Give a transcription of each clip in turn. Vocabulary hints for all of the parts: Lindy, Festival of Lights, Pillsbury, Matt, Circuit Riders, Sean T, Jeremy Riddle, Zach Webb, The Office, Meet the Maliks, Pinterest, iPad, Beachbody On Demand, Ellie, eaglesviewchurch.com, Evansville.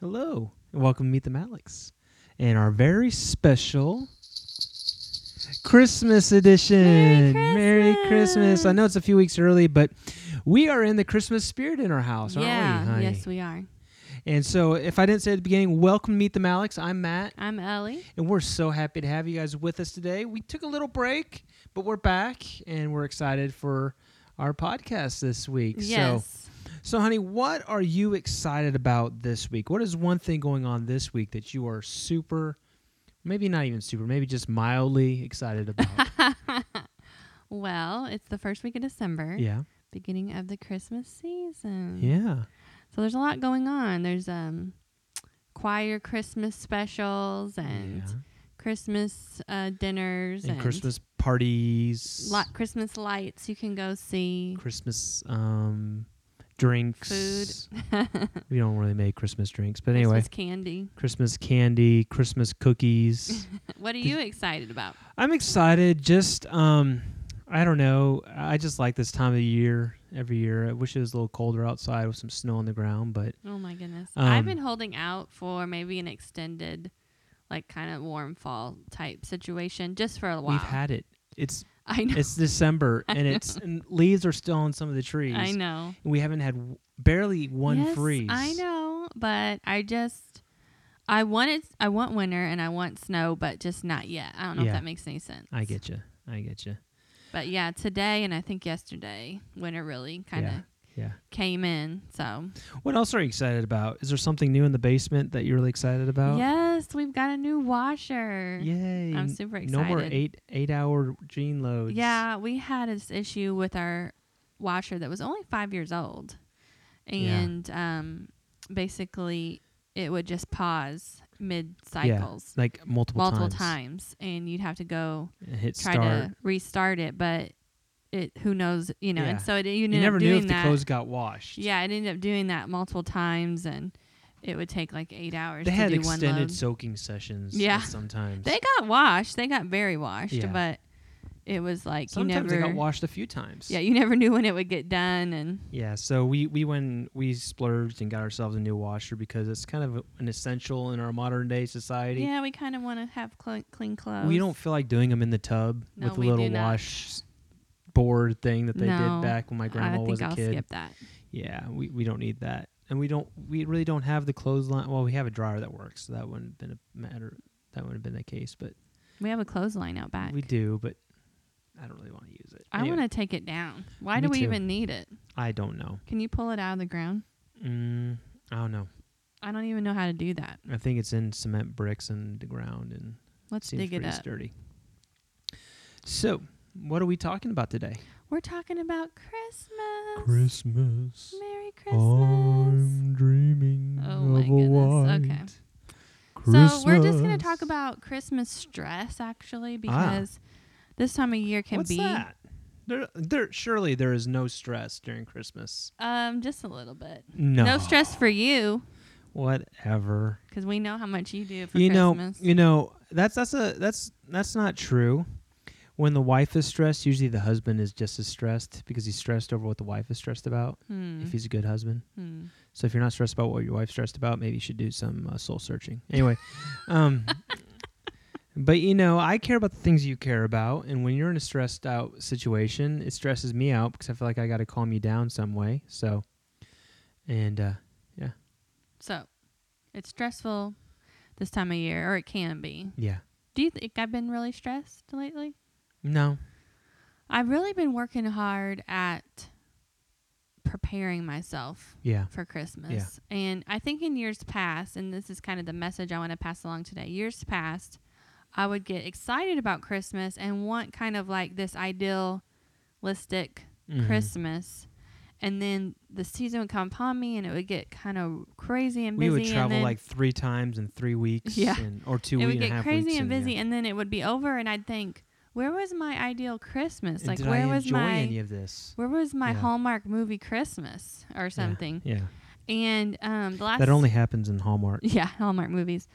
Hello, and welcome to Meet the Maliks and our very special Christmas edition. Merry Christmas. I know it's a few weeks early, but we are in the Christmas spirit in our house, aren't we, honey? Yes, we are. And so if I didn't say at the beginning, welcome to Meet the Maliks. I'm Matt. I'm Ellie. And we're so happy to have you guys with us today. We took a little break, but we're back, and we're excited for our podcast this week. Yes. So honey, what are you excited about this week? What is one thing going on this week that you are super, maybe not even super, maybe just mildly excited about? Well, it's the first week of December. Yeah. Beginning of the Christmas season. Yeah. So there's a lot going on. There's choir Christmas specials and Christmas dinners and Christmas parties. Christmas lights you can go see. Christmas drinks. Food. We don't really make Christmas drinks, but anyway. Christmas candy, Christmas cookies. What are you excited about? I'm excited. Just I don't know. I just like this time of year. Every year, I wish it was a little colder outside with some snow on the ground, but oh my goodness, I've been holding out for maybe an extended, like kind of warm fall type situation just for a while. We've had it. It's December and leaves are still on some of the trees. I know. And we haven't had barely one freeze. I know, but I want winter and I want snow, but just not yet. I don't know if that makes any sense. I get you. But yeah, today and I think yesterday, winter really kind of came in. So, what else are you excited about? Is there something new in the basement that you're really excited about? Yes, we've got a new washer. Yay! I'm super excited. No more eight-hour jean loads. Yeah, we had this issue with our washer that was only 5 years old, and basically it would just pause mid-cycles, like multiple times, and you'd have to go and try to restart it, but who knows, and so you never knew if the clothes got washed. Yeah, it ended up doing that multiple times, and it would take like 8 hours to do one load. They had extended soaking sessions sometimes. They got washed. They got very washed, but it was like sometimes they got washed a few times. Yeah, you never knew when it would get done, and so we splurged and got ourselves a new washer because it's kind of an essential in our modern day society. Yeah, we kind of want to have clean clothes. We don't feel like doing them in the tub with a little wash board thing that they did back when my grandma was a kid. I think I'll skip that. Yeah, we don't need that, and we really don't have the clothesline. Well, we have a dryer that works, so that wouldn't have been a matter. That wouldn't have been the case, but we have a clothesline out back. We do, but I don't really want to use it. I want to take it down. Why do we even need it? I don't know. Can you pull it out of the ground? I don't know. I don't even know how to do that. I think it's in cement bricks in the ground, and let's dig it up. Seems pretty sturdy. So, what are we talking about today? We're talking about Christmas. Christmas. Merry Christmas. I'm dreaming of a white. Okay. Christmas. So we're just going to talk about Christmas stress, actually, because this time of year can be. What's that? Surely there is no stress during Christmas. Just a little bit. No stress for you. Whatever. Because we know how much you do for Christmas. That's not true. When the wife is stressed, usually the husband is just as stressed because he's stressed over what the wife is stressed about. If he's a good husband. So if you're not stressed about what your wife's stressed about, maybe you should do some soul searching. Anyway, but, I care about the things you care about, and when you're in a stressed out situation, it stresses me out because I feel like I got to calm you down some way, so, and, yeah. So, it's stressful this time of year, or it can be. Yeah. Do you think I've been really stressed lately? No. I've really been working hard at preparing myself for Christmas, and I think in years past, and this is kind of the message I want to pass along today, years past, I would get excited about Christmas and want kind of like this idealistic Christmas. And then the season would come upon me and it would get kind of crazy and busy. We would travel like 3 times in 3 weeks or 2 weeks and a half weeks. It would get crazy and busy and then it would be over and I'd think, where was my ideal Christmas? And like, where was my Hallmark movie Christmas or something? Yeah. And that only happens in Hallmark. Yeah, Hallmark movies.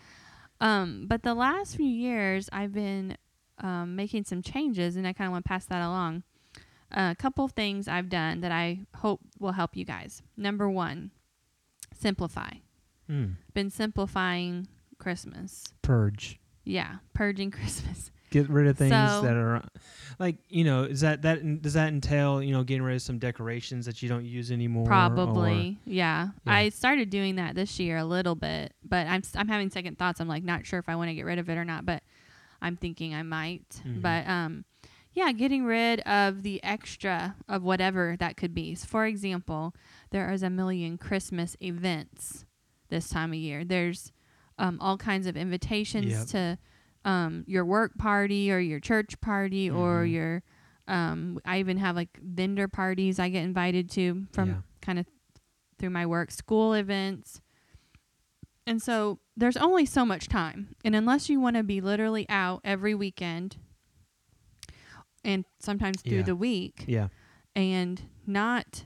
But the last few years, I've been making some changes, and I kind of want to pass that along. A couple of things I've done that I hope will help you guys. Number 1, simplify. Been simplifying Christmas. Purge. Yeah, purging Christmas. Get rid of things that are, like, you know, is that does that entail, you know, getting rid of some decorations that you don't use anymore? Probably, yeah. I started doing that this year a little bit, but I'm having second thoughts. I'm like not sure if I want to get rid of it or not, but I'm thinking I might. Mm-hmm. But yeah, getting rid of the extra of whatever that could be. So for example, there is a million Christmas events this time of year. There's all kinds of invitations to your work party or your church party or your I even have like vendor parties I get invited to from kind of through my work, school events. And so there's only so much time. And unless you want to be literally out every weekend and sometimes through the week and not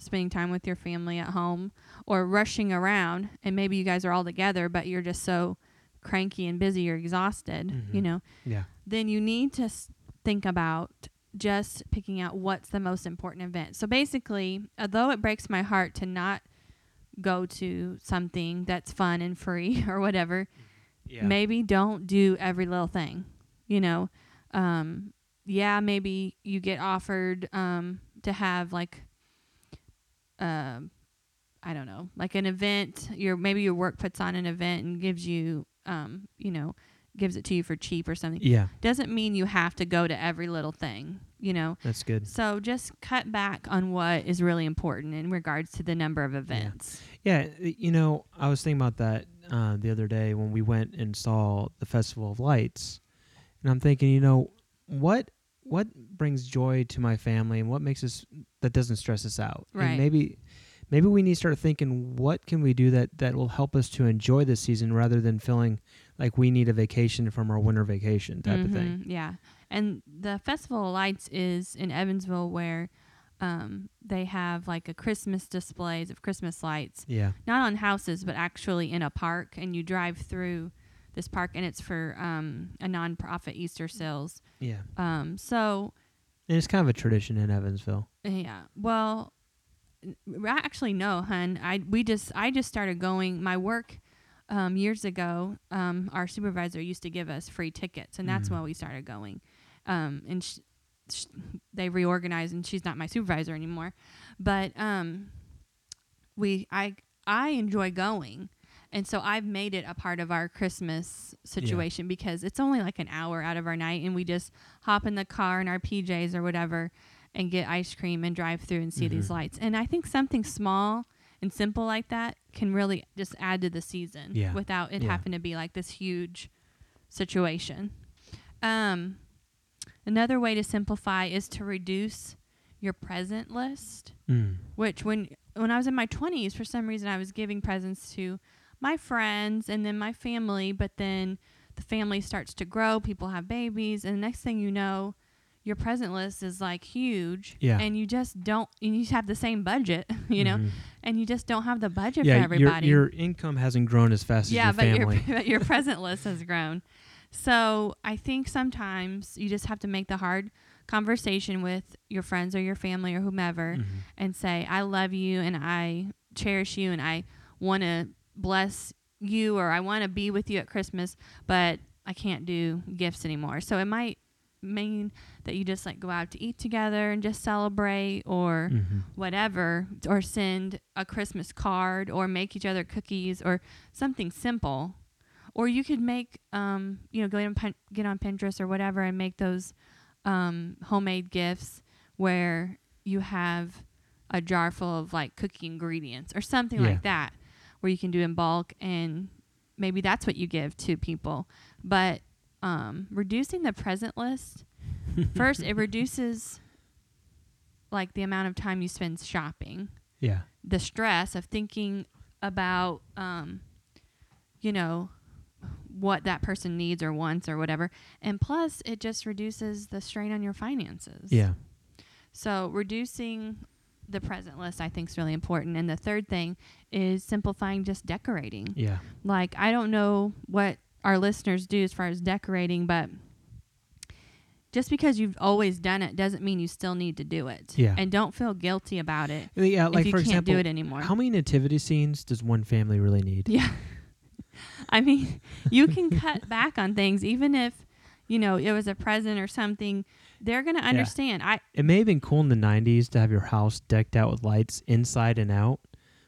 spending time with your family at home or rushing around, and maybe you guys are all together but you're just so cranky and busy or exhausted, you know, then you need to think about just picking out what's the most important event. So basically, although it breaks my heart to not go to something that's fun and free or whatever, maybe don't do every little thing, you know. Maybe you get offered to have like I don't know, like an event. Maybe your work puts on an event and gives you gives it to you for cheap or something. Yeah. Doesn't mean you have to go to every little thing, you know. That's good. So just cut back on what is really important in regards to the number of events. Yeah. You know, I was thinking about that the other day when we went and saw the Festival of Lights. And I'm thinking, you know, what brings joy to my family and what makes us, that doesn't stress us out. Right. And maybe we need to start thinking, what can we do that will help us to enjoy this season rather than feeling like we need a vacation from our winter vacation type of thing. Yeah. And the Festival of Lights is in Evansville, where they have like a Christmas displays of Christmas lights. Yeah. Not on houses, but actually in a park. And you drive through this park, and it's for a nonprofit Easter sales. Yeah. And it's kind of a tradition in Evansville. Yeah. Well, actually, no, hun. I just started going. My work years ago, our supervisor used to give us free tickets, and that's why we started going. And they reorganized, and she's not my supervisor anymore. But I enjoy going, and so I've made it a part of our Christmas situation because it's only like an hour out of our night, and we just hop in the car in our PJs or whatever and get ice cream and drive through and see these lights. And I think something small and simple like that can really just add to the season without it having to be like this huge situation. Another way to simplify is to reduce your present list, which when I was in my 20s, for some reason I was giving presents to my friends and then my family, but then the family starts to grow, people have babies, and the next thing you know, your present list is like huge, and you just have the same budget, you know, and you just don't have the budget for everybody. Your income hasn't grown as fast as your family. Your present list has grown. So I think sometimes you just have to make the hard conversation with your friends or your family or whomever and say, I love you and I cherish you and I want to bless you or I want to be with you at Christmas, but I can't do gifts anymore. So it might mean that you just like go out to eat together and just celebrate or whatever, or send a Christmas card or make each other cookies or something simple. Or you could make get on Pinterest or whatever and make those homemade gifts where you have a jar full of like cookie ingredients or something like that, where you can do in bulk, and maybe that's what you give to people. But reducing the present list, first, it reduces like the amount of time you spend shopping. Yeah. The stress of thinking about, what that person needs or wants or whatever. And plus it just reduces the strain on your finances. Yeah. So reducing the present list, I think, is really important. And the third thing is simplifying just decorating. Yeah. Like, I don't know what our listeners do as far as decorating, but just because you've always done it doesn't mean you still need to do it. Yeah. And don't feel guilty about it. Yeah, like if you for can't example, do it anymore. How many nativity scenes does one family really need? Yeah. I mean, you can cut back on things, even if, you know, it was a present or something. They're going to understand. Yeah. It may have been cool in the 90s to have your house decked out with lights inside and out,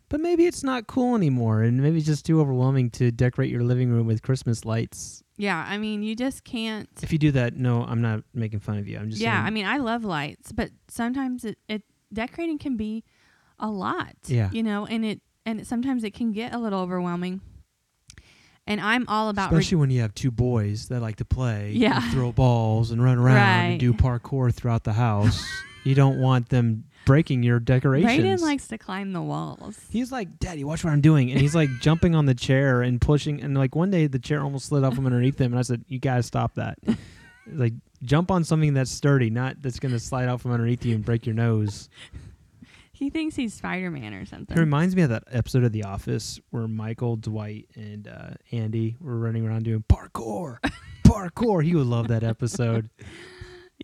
but maybe it's not cool anymore, and maybe it's just too overwhelming to decorate your living room with Christmas lights. Yeah, I mean, you just can't. If you do that, no, I'm not making fun of you. I'm just saying. Yeah, I mean, I love lights, but sometimes it decorating can be a lot, you know, and sometimes it can get a little overwhelming. And I'm all about... Especially when you have two boys that like to play, and throw balls and run around and do parkour throughout the house. You don't want them breaking your decorations. Brayden likes to climb the walls. He's like, Daddy, watch what I'm doing. And he's like jumping on the chair and pushing. And like one day the chair almost slid off from underneath him. And I said, you got to stop that. Like jump on something that's sturdy, not that's going to slide out from underneath you and break your nose. He thinks he's Spider-Man or something. It reminds me of that episode of The Office where Michael, Dwight, and Andy were running around doing parkour. Parkour. He would love that episode.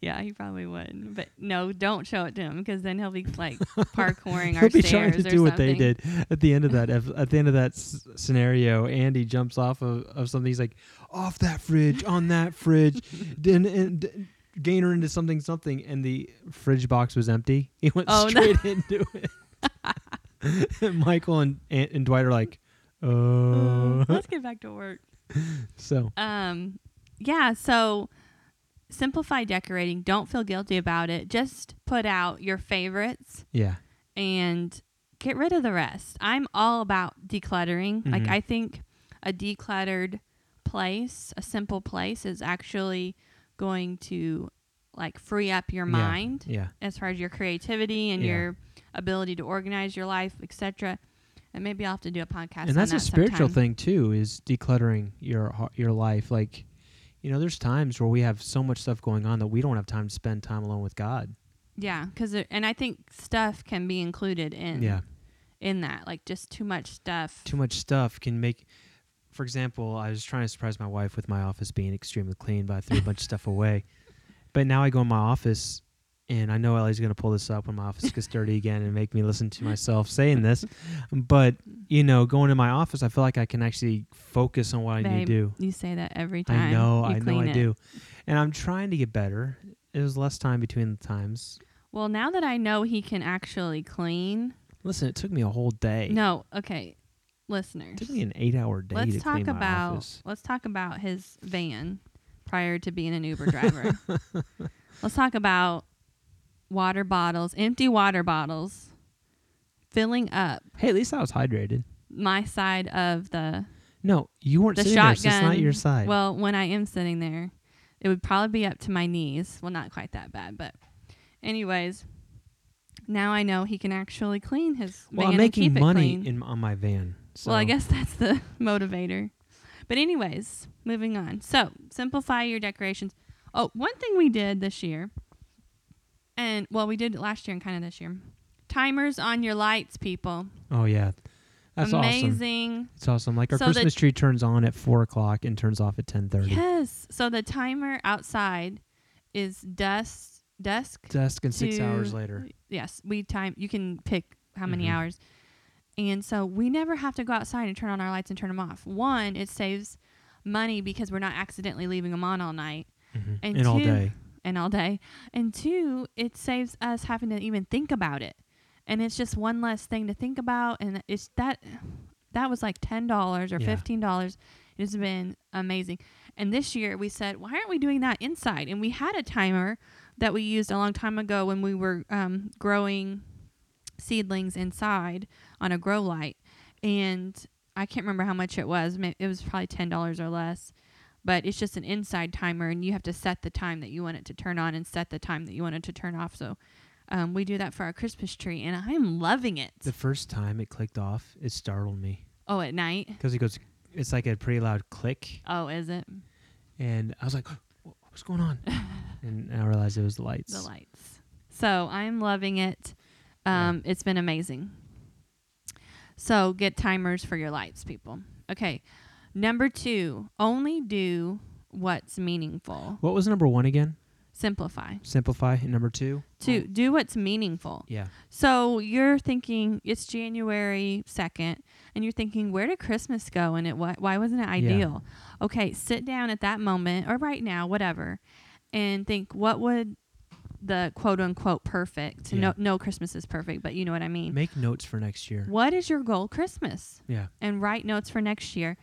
Yeah, he probably would. But no, don't show it to him because then he'll be like parkouring he'll our be stairs trying to or do something. What they did at the end of that. At the end of that scenario, Andy jumps off of something. He's like, off that fridge, on that fridge, and gain her into something, and the fridge box was empty. He went straight into it. And Michael and Dwight are like, oh. Let's get back to work. So. So simplify decorating. Don't feel guilty about it. Just put out your favorites. Yeah. And get rid of the rest. I'm all about decluttering. Mm-hmm. Like I think a decluttered place, a simple place is actually going to like free up your mind as far as your creativity and your ability to organize your life, etc. And maybe I'll have to do a podcast on that. And that's a spiritual thing too, is decluttering your life. Like, you know, there's times where we have so much stuff going on that we don't have time to spend time alone with God. Yeah, and I think stuff can be included in that, like just too much stuff. Too much stuff can make... For example, I was trying to surprise my wife with my office being extremely clean, but I threw a bunch of stuff away. But now I go in my office, and I know Ellie's going to pull this up when my office gets dirty again and make me listen to myself saying this. But, you know, going to my office, I feel like I can actually focus on what I need to do. You say that every time. I know I do. And I'm trying to get better. It was less time between the times. Well, now that I know he can actually clean. Listen, it took me a whole day. No, okay. Listeners, it took me an 8-hour day to clean my office. Let's talk about his van prior to being an Uber driver. Let's talk about water bottles, empty water bottles, filling up. Hey, at least I was hydrated. My side of the... No, you weren't sitting there, so it's not your side. Well, when I am sitting there, it would probably be up to my knees. Well, not quite that bad, but anyways... Now I know he can actually clean his van. Well, I'm making money on my van. So. Well, I guess that's the motivator. But anyways, moving on. So, simplify your decorations. Oh, one thing we did this year, and well, we did it last year and kind of this year. Timers on your lights, people. Oh, yeah. That's amazing. Awesome. It's awesome. Like our Christmas tree turns on at 4 o'clock and turns off at 10:30. Yes. So, the timer outside is dusk and 6 hours later. Yes, we time. You can pick how many hours, and so we never have to go outside and turn on our lights and turn them off. One, it saves money because we're not accidentally leaving them on all night and two, all day. And two, it saves us having to even think about it, and it's just one less thing to think about. And it's that was like $10 or $15. It's been amazing. And this year we said, why aren't we doing that inside? And we had a timer that we used a long time ago when we were growing seedlings inside on a grow light. And I can't remember how much it was. It was probably $10 or less. But it's just an inside timer, and you have to set the time that you want it to turn on and set the time that you want it to turn off. So we do that for our Christmas tree, and I'm loving it. The first time it clicked off, it startled me. Oh, at night? Because it goes, it's like a pretty loud click. Oh, is it? And I was like, what's going on? And I realized it was the lights. So I'm loving it. It's been amazing. So get timers for your lights, people. Okay. Number 2, only do what's meaningful. What was number 1 again? Simplify. Simplify. And number two? Do what's meaningful. Yeah. So you're thinking it's January 2nd, and you're thinking, where did Christmas go, and why wasn't it ideal? Yeah. Okay, sit down at that moment or right now, whatever, and think, what would the quote-unquote perfect? Yeah. No Christmas is perfect, but you know what I mean. Make notes for next year. What is your goal Christmas? Yeah. And write notes for next year.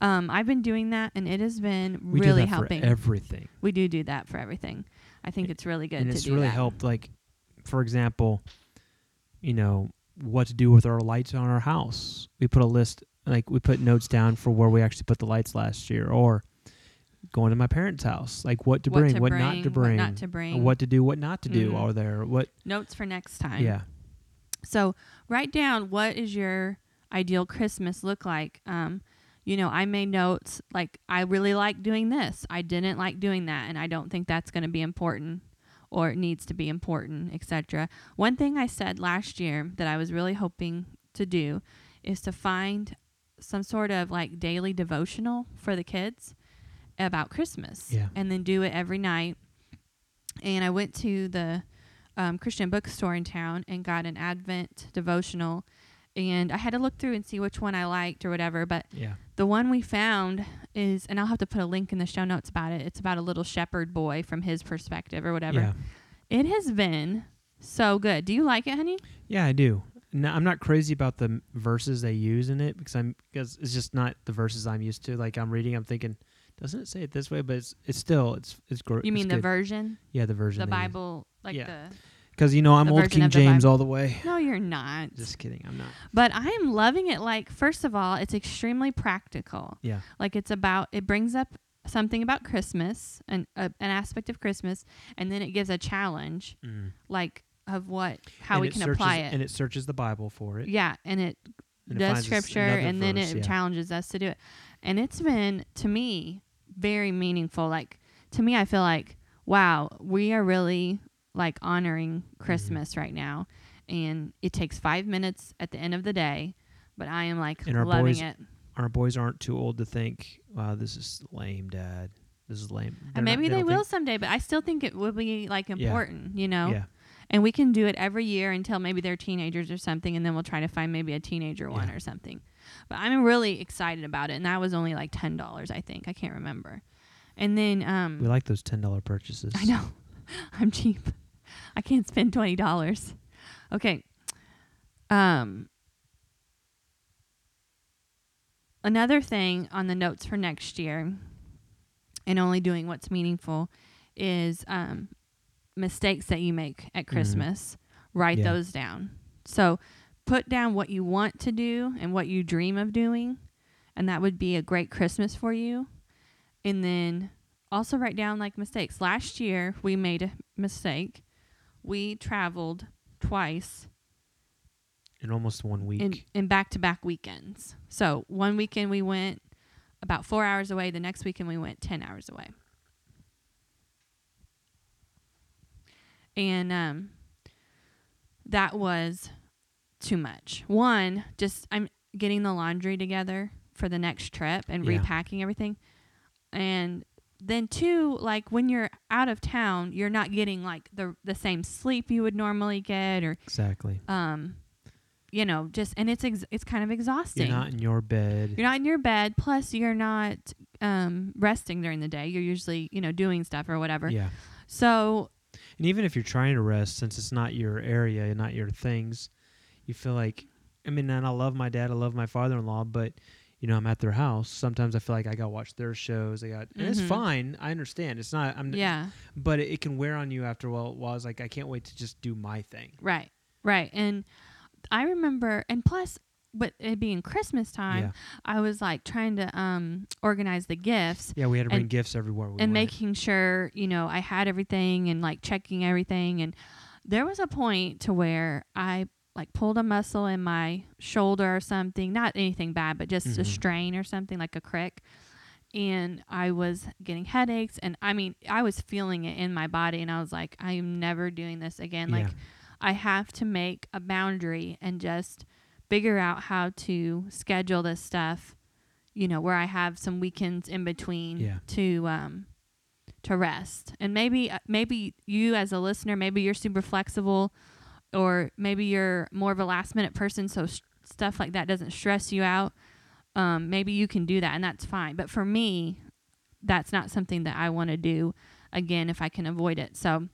I've been doing that, and it has been really helping. For everything. We do that for everything. I think it's really good. And it's really helped. Like, for example, you know what to do with our lights on our house. We put a list, like we put notes down for where we actually put the lights last year, or going to my parents' house, like what to bring, what not to bring, what to do, what not to do. Are there what notes for next time? Yeah. So write down, what is your ideal Christmas look like. You know, I made notes like, I really like doing this. I didn't like doing that. And I don't think that's going to be important, or it needs to be important, etc. One thing I said last year that I was really hoping to do is to find some sort of like daily devotional for the kids about Christmas. Yeah. And then do it every night. And I went to the Christian bookstore in town and got an Advent devotional. And I had to look through and see which one I liked or whatever. But yeah. The one we found is, and I'll have to put a link in the show notes about it. It's about a little shepherd boy from his perspective or whatever. Yeah. It has been so good. Do you like it, honey? Yeah, I do. No, I'm not crazy about the verses they use in it because it's just not the verses I'm used to. Like I'm reading, I'm thinking, doesn't it say it this way? But it's still great. You mean the good version? Yeah, the version. The Bible, use. Like yeah. the. Because, you know, I'm old King James all the way. No, you're not. Just kidding. I'm not. But I am loving it. Like, first of all, it's extremely practical. Yeah. Like, it brings up something about Christmas, an aspect of Christmas, and then it gives a challenge, like, of how we can apply it. And it searches the Bible for it. Yeah. And it does scripture, and then it challenges us to do it. And it's been, to me, very meaningful. Like, to me, I feel like, wow, we are really like honoring Christmas right now, and it takes 5 minutes at the end of the day, but I am like loving it. Our boys aren't too old to think, wow, this is lame, Dad. This is lame. And maybe they will someday, but I still think it will be like important, you know? Yeah. And we can do it every year until maybe they're teenagers or something, and then we'll try to find maybe a teenager one or something. But I'm really excited about it, and that was only like $10, I think. I can't remember. And then... we like those $10 purchases. I know. I'm cheap. I can't spend $20. Okay. Another thing on the notes for next year, and only doing what's meaningful, is mistakes that you make at Christmas. Write those down. So put down what you want to do and what you dream of doing, and that would be a great Christmas for you. And then also write down like mistakes. Last year we made a mistake. We traveled twice in almost 1 week in back-to-back weekends. So one weekend we went about 4 hours away. The next weekend we went 10 hours away. And that was too much. One, just I'm getting the laundry together for the next trip and repacking everything. And then two, like when you're out of town, you're not getting like the same sleep you would normally get, or exactly. You know, just and it's kind of exhausting. You're not in your bed. Plus, you're not resting during the day. You're usually doing stuff or whatever. Yeah. So. And even if you're trying to rest, since it's not your area and not your things, you feel like and I love my dad, I love my father-in-law, but. I'm at their house. Sometimes I feel like I gotta watch their shows. And it's fine. I understand. It's not. But it can wear on you after a while. I was like, I can't wait to just do my thing. Right. And I remember. And plus, with it being Christmas time, I was like trying to organize the gifts. Yeah, we had to bring gifts everywhere. We went. Making sure I had everything and like checking everything. And there was a point to where I. Like pulled a muscle in my shoulder or something, not anything bad, but just a strain or something like a crick. And I was getting headaches, and I was feeling it in my body, and I was like, I am never doing this again. Yeah. Like I have to make a boundary and just figure out how to schedule this stuff, where I have some weekends in between to to rest. And maybe you as a listener, maybe you're super flexible, or maybe you're more of a last minute person, so stuff like that doesn't stress you out. Maybe you can do that, and that's fine. But for me, that's not something that I want to do again if I can avoid it. So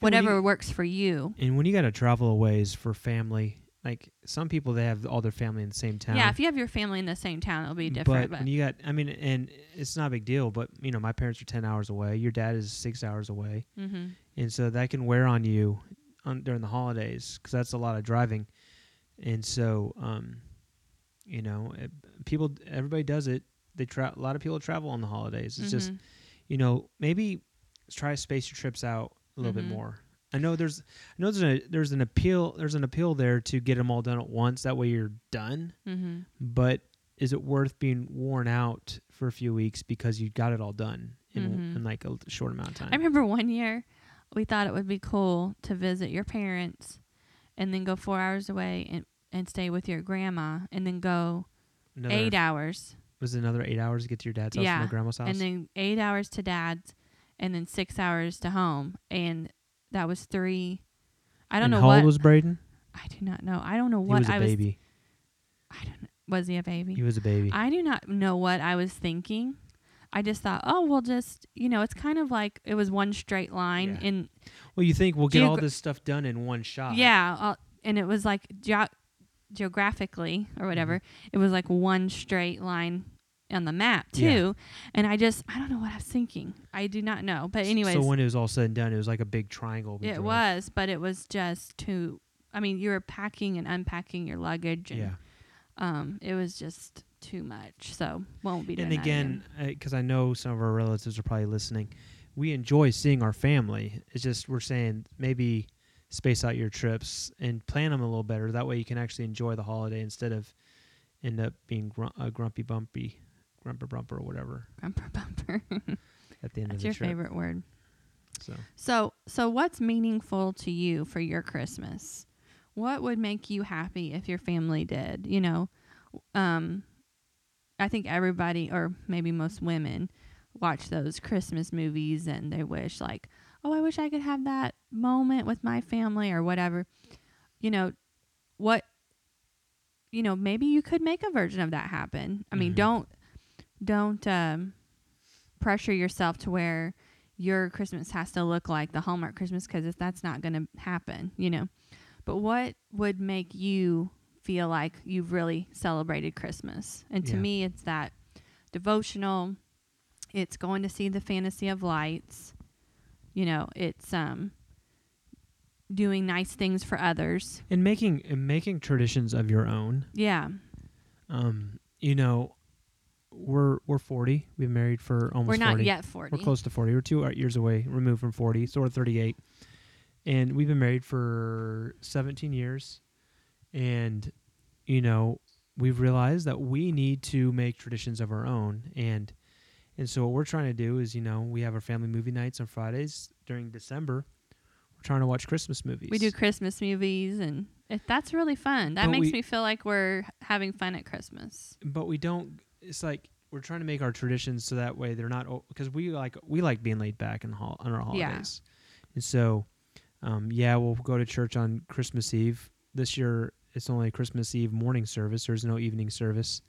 whatever works for you. And when you got to travel a ways for family, like some people, they have all their family in the same town. Yeah, if you have your family in the same town, it'll be different. But when you got, I mean, and it's not a big deal, but, you know, my parents are 10 hours away. Your dad is 6 hours away. Mm-hmm. And so that can wear on you during the holidays, because that's a lot of driving. And so, you know, everybody does it. A lot of people travel on the holidays. It's just, you know, maybe try to space your trips out a little bit more. I know there's an appeal there to get them all done at once. That way you're done. Mm-hmm. But is it worth being worn out for a few weeks because you got it all done in like a short amount of time? I remember one year we thought it would be cool to visit your parents and then go 4 hours away and stay with your grandma, and then go 8 hours. Was it another 8 hours to get to your dad's house from your grandma's house? And then 8 hours to dad's, and then 6 hours to home. And that was 3. I don't know. How old was Braden? I do not know. I don't know what I was. He was a baby. Was he a baby? He was a baby. I do not know what I was thinking. I just thought, it's kind of like it was one straight line. Yeah. Well, you think we'll get all this stuff done in one shot. Yeah, and it was like geographically or whatever, it was like one straight line on the map too. Yeah. And I don't know what I was thinking. I do not know. But anyways. So when it was all said and done, it was like a big triangle. It was, but it was just too, I mean, you were packing and unpacking your luggage. And, it was just too much. So won't be doing that again. And again, because I know some of our relatives are probably listening, we enjoy seeing our family. It's just, we're saying maybe space out your trips and plan them a little better. That way you can actually enjoy the holiday instead of end up being grumpy bumper or whatever. Grumper bumper. At the end of the trip. That's your favorite word. So what's meaningful to you for your Christmas? What would make you happy if your family did? You know, I think everybody, or maybe most women, watch those Christmas movies and they wish like, oh, I wish I could have that moment with my family or whatever. You know, maybe you could make a version of that happen. I mean, don't pressure yourself to where your Christmas has to look like the Hallmark Christmas, because that's not going to happen, you know. But what would make you feel like you've really celebrated Christmas? And to me, it's that devotional. It's going to see the Fantasy of Lights. You know, it's doing nice things for others. And making traditions of your own. Yeah. You know, we're 40. We've been married for almost 40. We're not 40. Yet 40. We're close to 40. We're 2 years away removed from 40, so we're 38. And we've been married for 17 years. And, you know, we've realized that we need to make traditions of our own. And so what we're trying to do is, you know, we have our family movie nights on Fridays during December. We're trying to watch Christmas movies. We do Christmas movies, and that's really fun. That makes me feel like we're having fun at Christmas. But we don't. It's like we're trying to make our traditions so that way they're not, because we like being laid back on our holidays. Yeah. And so, we'll go to church on Christmas Eve. This year it's only a Christmas Eve morning service. There's no evening service.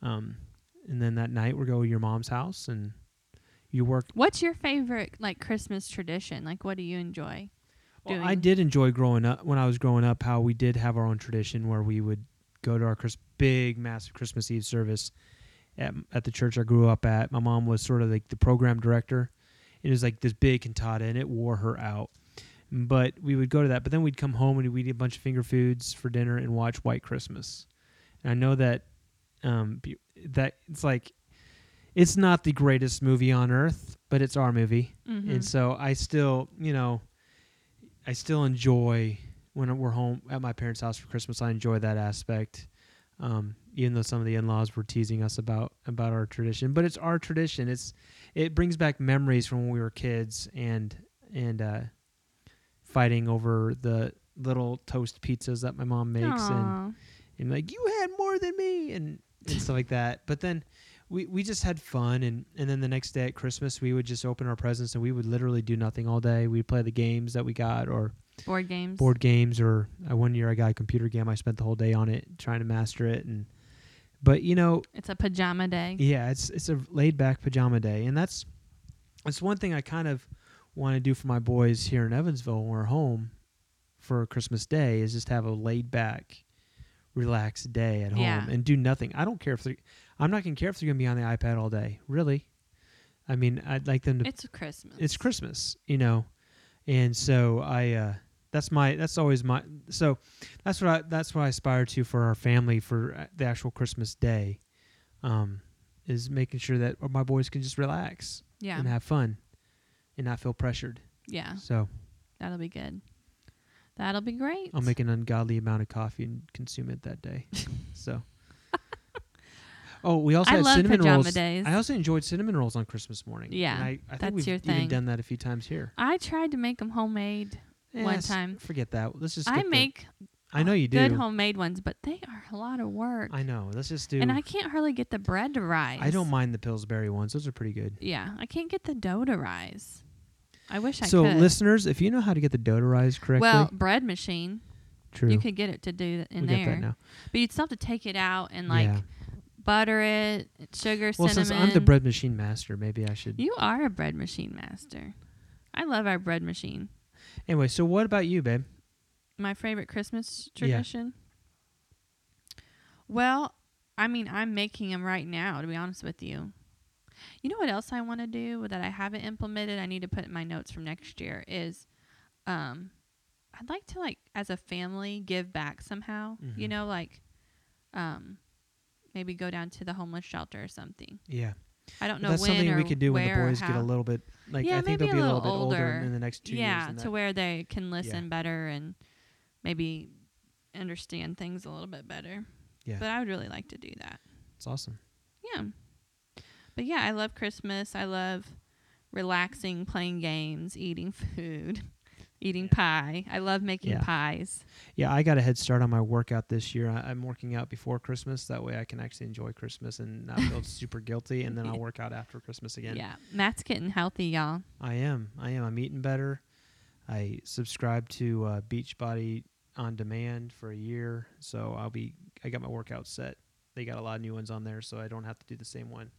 And then that night we go to your mom's house and you work. What's your favorite like Christmas tradition? Like, what do you enjoy doing? Well, I did enjoy growing up, how we did have our own tradition where we would go to our big, massive Christmas Eve service at the church I grew up at. My mom was sort of like the program director. It was like this big cantata, and it wore her out. But we would go to that. But then we'd come home and we'd eat a bunch of finger foods for dinner and watch White Christmas. And I know that that it's like, it's not the greatest movie on earth, but it's our movie. Mm-hmm. And so I still enjoy when we're home at my parents' house for Christmas. I enjoy that aspect. Even though some of the in-laws were teasing us about our tradition, but it's our tradition. It brings back memories from when we were kids and fighting over the little toast pizzas that my mom makes. Aww. And like, you had more than me, and stuff like that. But then we just had fun. And then the next day at Christmas, we would just open our presents and we would literally do nothing all day. We'd play the games that we got or board games. Or one year I got a computer game. I spent the whole day on it trying to master it. But you know, it's a pajama day. Yeah. It's a laid back pajama day. And that's one thing I kind of want to do for my boys here in Evansville when we're home for Christmas Day is just have a laid back, relaxed day at home and do nothing. I don't care if I'm not going to care if they're going to be on the iPad all day. Really. I mean, I'd like them to, it's Christmas, you know? And so that's what I aspire to for our family for the actual Christmas Day, is making sure that my boys can just relax and have fun and not feel pressured. Yeah. So that'll be good. That'll be great. I'll make an ungodly amount of coffee and consume it that day. So. Oh, we also had cinnamon rolls. Days. I also enjoyed cinnamon rolls on Christmas morning. Yeah, and I think we've even done that a few times here. I tried to make them homemade one time. Forget that. Let's just. I know you do good homemade ones, but they are a lot of work. I know. Let's just do. And I can't hardly get the bread to rise. I don't mind the Pillsbury ones; those are pretty good. Yeah, I can't get the dough to rise. I wish I could. So, listeners, if you know how to get the dough to rise correctly, bread machine. True. You could get it to do that in there. We get that now. But you'd still have to take it out and butter it, sugar, cinnamon. Well, since I'm the bread machine master, maybe I should. You are a bread machine master. I love our bread machine. Anyway, so what about you, babe? My favorite Christmas tradition? Yeah. Well, I mean, I'm making them right now, to be honest with you. You know what else I want to do that I haven't implemented? I need to put in my notes from next year is I'd like to, as a family, give back somehow. Mm-hmm. You know, maybe go down to the homeless shelter or something. Yeah. I don't know when or that's something we could do when the boys get a little bit, I think they'll be a little bit older in the next 2 years. Yeah, to where they can listen better and maybe understand things a little bit better. Yeah. But I would really like to do that. It's awesome. Yeah. But yeah, I love Christmas. I love relaxing, playing games, eating food, eating pie. I love making pies. Yeah, I got a head start on my workout this year. I'm working out before Christmas. That way I can actually enjoy Christmas and not feel super guilty. And then I'll work out after Christmas again. Yeah, Matt's getting healthy, y'all. I am. I'm eating better. I subscribed to Beachbody On Demand for a year. So I got my workout set. They got a lot of new ones on there, so I don't have to do the same one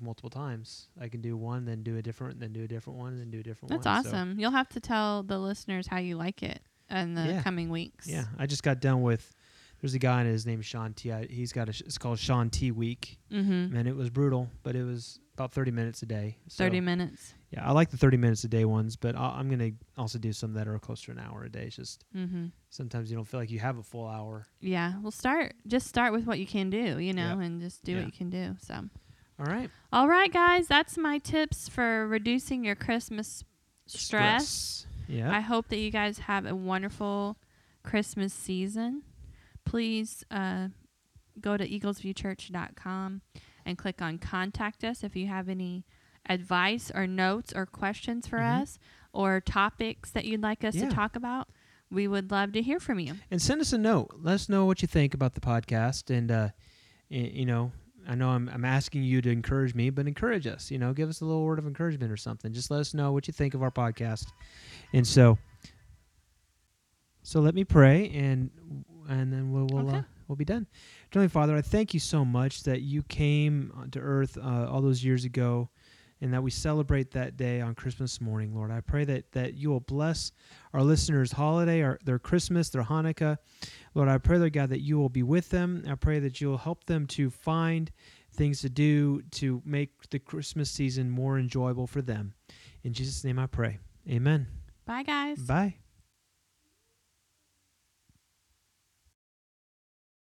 multiple times. I can do one, then do a different, then do a different one, then do a different one. That's awesome. So you'll have to tell the listeners how you like it in the coming weeks. Yeah. I just got done with, there's a guy and his name is Sean T. He's got it's called Sean T Week. Mm-hmm. And it was brutal, but it was about 30 minutes a day. So 30 minutes. Yeah. I like the 30 minutes a day ones, but I'm going to also do some that are close to an hour a day. It's just sometimes you don't feel like you have a full hour. Yeah. Well, start with what you can do, and just do what you can do. So. All right, guys. That's my tips for reducing your Christmas stress. Yeah. I hope that you guys have a wonderful Christmas season. Please go to eaglesviewchurch.com and click on Contact Us if you have any advice or notes or questions for us or topics that you'd like us to talk about. We would love to hear from you. And send us a note. Let us know what you think about the podcast and, I know I'm asking you to encourage me, but encourage us, give us a little word of encouragement or something. Just let us know what you think of our podcast. And so let me pray and then we'll be done. Heavenly Father, I thank you so much that you came to earth all those years ago and that we celebrate that day on Christmas morning, Lord. I pray that you will bless our listeners' holiday, their Christmas, their Hanukkah. Lord, I pray, Lord God, that you will be with them. I pray that you'll help them to find things to do to make the Christmas season more enjoyable for them. In Jesus' name I pray. Amen. Bye, guys. Bye.